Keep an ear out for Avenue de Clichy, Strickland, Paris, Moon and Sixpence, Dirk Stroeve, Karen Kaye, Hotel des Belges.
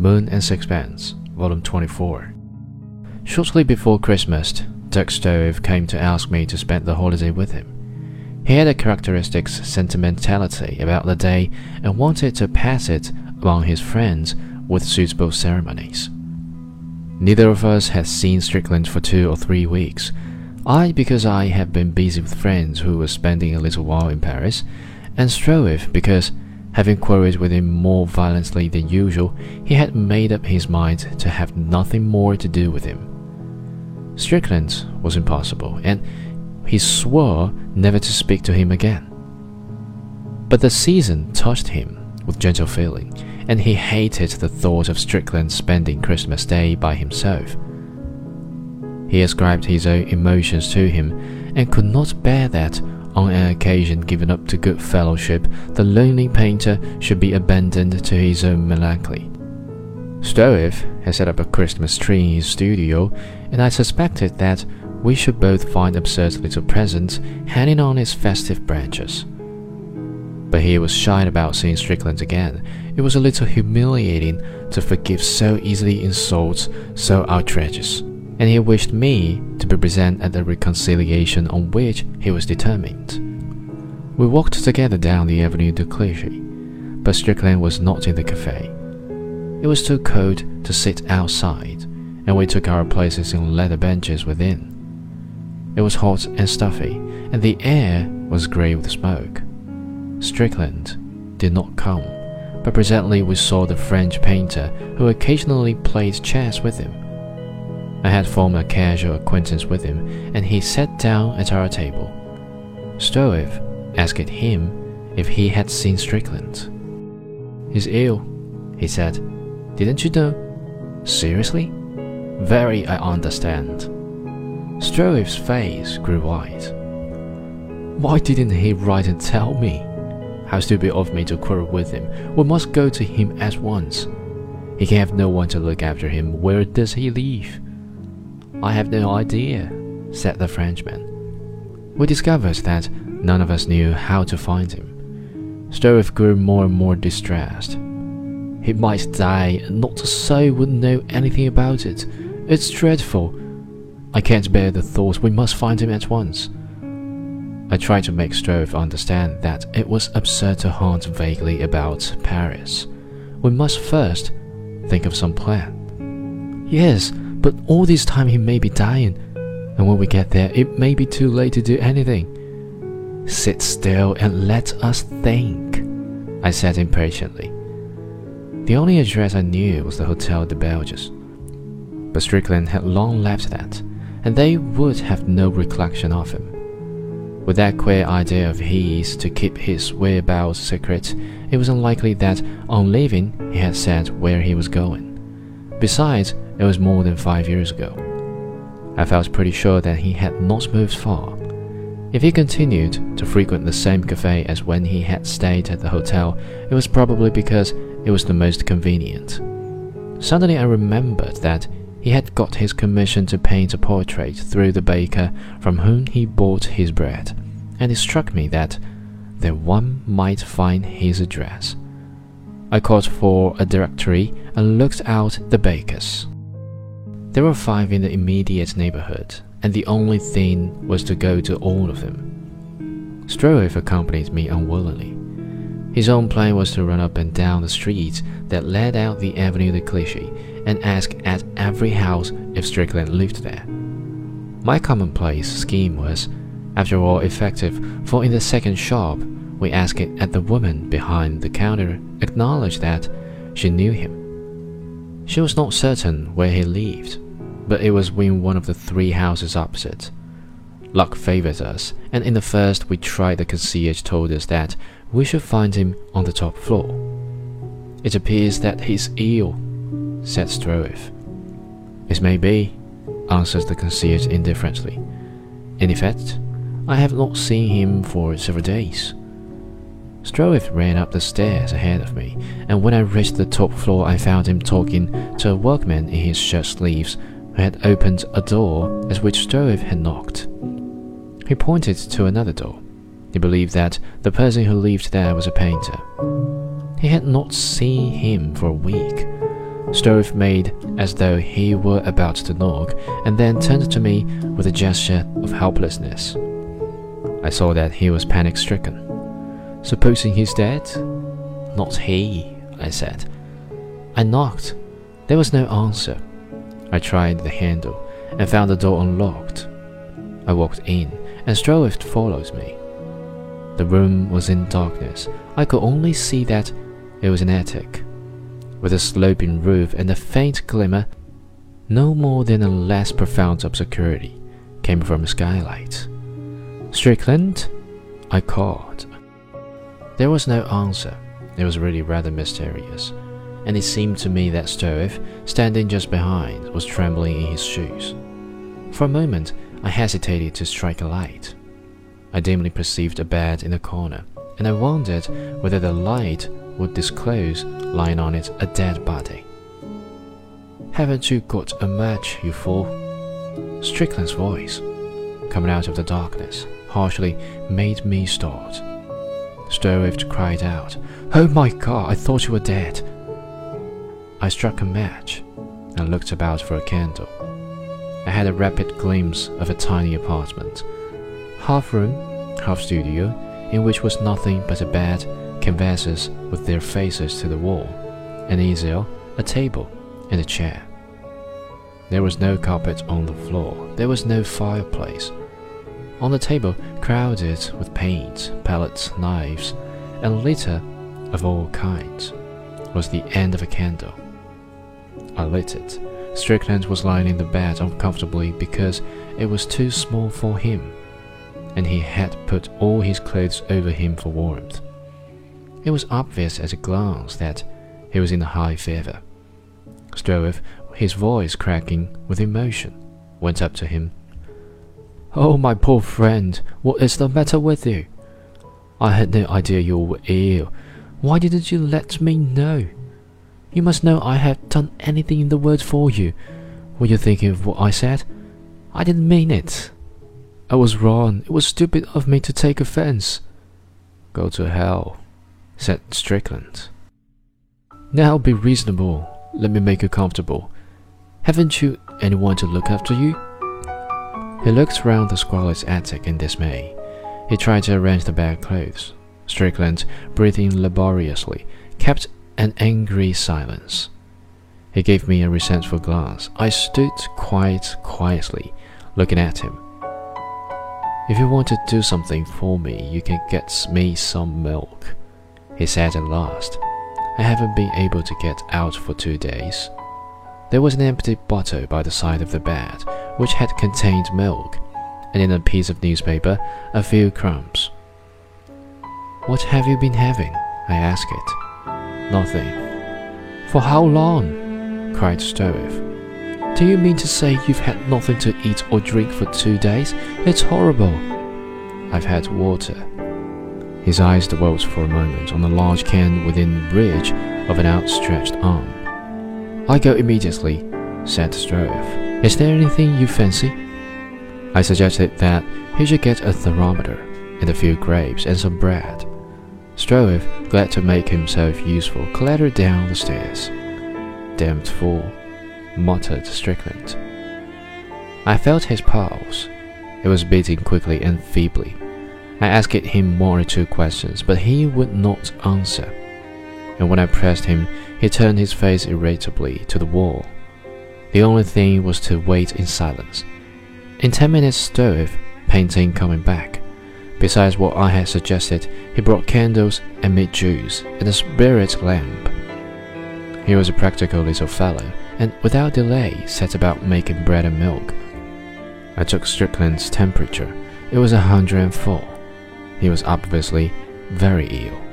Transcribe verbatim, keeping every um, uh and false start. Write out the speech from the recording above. The Moon and Sixpence, Volume twenty-four. Shortly before Christmas, Dirk Stroeve came to ask me to spend the holiday with him. He had a characteristic sentimentality about the day and wanted to pass it among his friends with suitable ceremonies. Neither of us had seen Strickland for two or three weeks. I, because I had been busy with friends who were spending a little while in Paris, and Stroeve, because having quarrelled with him more violently than usual, he had made up his mind to have nothing more to do with him. Strickland was impossible, and he swore never to speak to him again. But the season touched him with gentle feeling, and he hated the thought of Strickland spending Christmas Day by himself. He ascribed his own emotions to him, and could not bear that on an occasion given up to good fellowship, the lonely painter should be abandoned to his own melancholy. Stroeve had set up a Christmas tree in his studio, and I suspected that we should both find absurd little presents hanging on its festive branches. But he was shy about seeing Strickland again. It was a little humiliating to forgive so easily insults so outrageous, and he wished me to be present at the reconciliation on which he was determined. We walked together down the Avenue de Clichy, but Strickland was not in the cafe. It was too cold to sit outside, and we took our places on leather benches within. It was hot and stuffy, and the air was grey with smoke. Strickland did not come, but presently we saw the French painter who occasionally played chess with him. I had formed a casual acquaintance with him, and he sat down at our table. Stroeve asked him if he had seen Strickland. "He's ill," he said. "Didn't you know?" "Seriously?" "Very, I understand." Stroeve's face grew white. "Why didn't he write and tell me? How stupid of me to quarrel with him. We must go to him at once. He can have no one to look after him. Where does he live?" "I have no idea," said the Frenchman. We discovered that none of us knew how to find him. Stroeve grew more and more distressed. "He might die, and not a soul would know anything about it. It's dreadful. I can't bear the thought. We must find him at once." I tried to make Stroeve understand that it was absurd to haunt vaguely about Paris. We must first think of some plan. "Yes, but all this time he may be dying, and when we get there it may be too late to do anything." "Sit still and let us think," I said impatiently. The only address I knew was the Hotel des Belges, but Strickland had long left that, and they would have no recollection of him. With that queer idea of his to keep his whereabouts secret, it was unlikely that on leaving he had said where he was going. Besides, it was more than five years ago. I felt pretty sure that he had not moved far. If he continued to frequent the same cafe as when he had stayed at the hotel, it was probably because it was the most convenient. Suddenly I remembered that he had got his commission to paint a portrait through the baker from whom he bought his bread, and it struck me that then one might find his address. I called for a directory and looked out the baker's. There were five in the immediate neighborhood, and the only thing was to go to all of them. Stroeve accompanied me unwillingly. His own plan was to run up and down the streets that led out the Avenue de Clichy and ask at every house if Strickland lived there. My commonplace scheme was, after all, effective, for in the second shop we asked it at the woman behind the counter acknowledged that she knew him. She was not certain where he lived, but it was in one of the three houses opposite. Luck favoured us, and in the first we tried the concierge told us that we should find him on the top floor. "It appears that he's ill," said Stroeve. "It may be," answered the concierge indifferently. "In effect, I have not seen him for several days." Stroeve ran up the stairs ahead of me, and when I reached the top floor I found him talking to a workman in his shirt sleeves who had opened a door at which Stroeve had knocked. He pointed to another door. He believed that the person who lived there was a painter. He had not seen him for a week. Stroeve made as though he were about to knock, and then turned to me with a gesture of helplessness. I saw that he was panic-stricken. Supposing he's dead? Not he, I said. I knocked. There was no answer. I tried the handle and found the door unlocked. I walked in, and Stroeve followed me. The room was in darkness. I could only see that it was an attic, with a sloping roof and a faint glimmer, no more than a less profound obscurity, came from a skylight. "Strickland?" I called. There was no answer. It was really rather mysterious, and it seemed to me that Stroeve, standing just behind, was trembling in his shoes. For a moment, I hesitated to strike a light. I dimly perceived a bed in a corner, and I wondered whether the light would disclose, lying on it, a dead body. "Haven't you got a match, you fool?" Strickland's voice, coming out of the darkness, harshly made me start. Stroeve cried out, "Oh my God, I thought you were dead!" I struck a match and looked about for a candle. I had a rapid glimpse of a tiny apartment, half room, half studio, in which was nothing but a bed, canvases with their faces to the wall, an easel, a table, and a chair. There was no carpet on the floor, there was no fireplace. On the table, crowded with paint, palettes, knives, and litter of all kinds, was the end of a candle. I lit it. Strickland was lying in the bed uncomfortably because it was too small for him, and he had put all his clothes over him for warmth. It was obvious at a glance that he was in a high fever. Stroeve, his voice cracking with emotion, went up to him. "Oh, my poor friend, what is the matter with you? I had no idea you were ill. Why didn't you let me know? You must know I have done anything in the world for you. Were you thinking of what I said? I didn't mean it. I was wrong. It was stupid of me to take offense." "Go to hell," said Strickland. "Now be reasonable. Let me make you comfortable. Haven't you anyone to look after you?" He looked round the squalid attic in dismay. He tried to arrange the bare clothes. Strickland, breathing laboriously, kept an angry silence. He gave me a resentful glance. I stood quite quietly, looking at him. "If you want to do something for me, you can get me some milk," he said at last. "I haven't been able to get out for two days." There was an empty bottle by the side of the bed, which had contained milk, and in a piece of newspaper, a few crumbs. "What have you been having?" I asked it. "Nothing." "For how long?" cried Stroeve. "Do you mean to say you've had nothing to eat or drink for two days? It's horrible." "I've had water." His eyes dwelt for a moment on a large can within reach of an outstretched arm. "I go immediately," said Stroeve. "Is there anything you fancy?" I suggested that he should get a thermometer, and a few grapes and some bread. Stroeve, glad to make himself useful, clattered down the stairs. "Damned fool," muttered Strickland. I felt his pulse. It was beating quickly and feebly. I asked him one or two questions, but he would not answer, and when I pressed him, he turned his face irritably to the wall. The only thing was to wait in silence. In ten minutes Stroeve, panting, coming back. Besides what I had suggested, he brought candles and meat juice and a spirit lamp. He was a practical little fellow, and without delay set about making bread and milk. I took Strickland's temperature. It was a hundred and four. He was obviously very ill.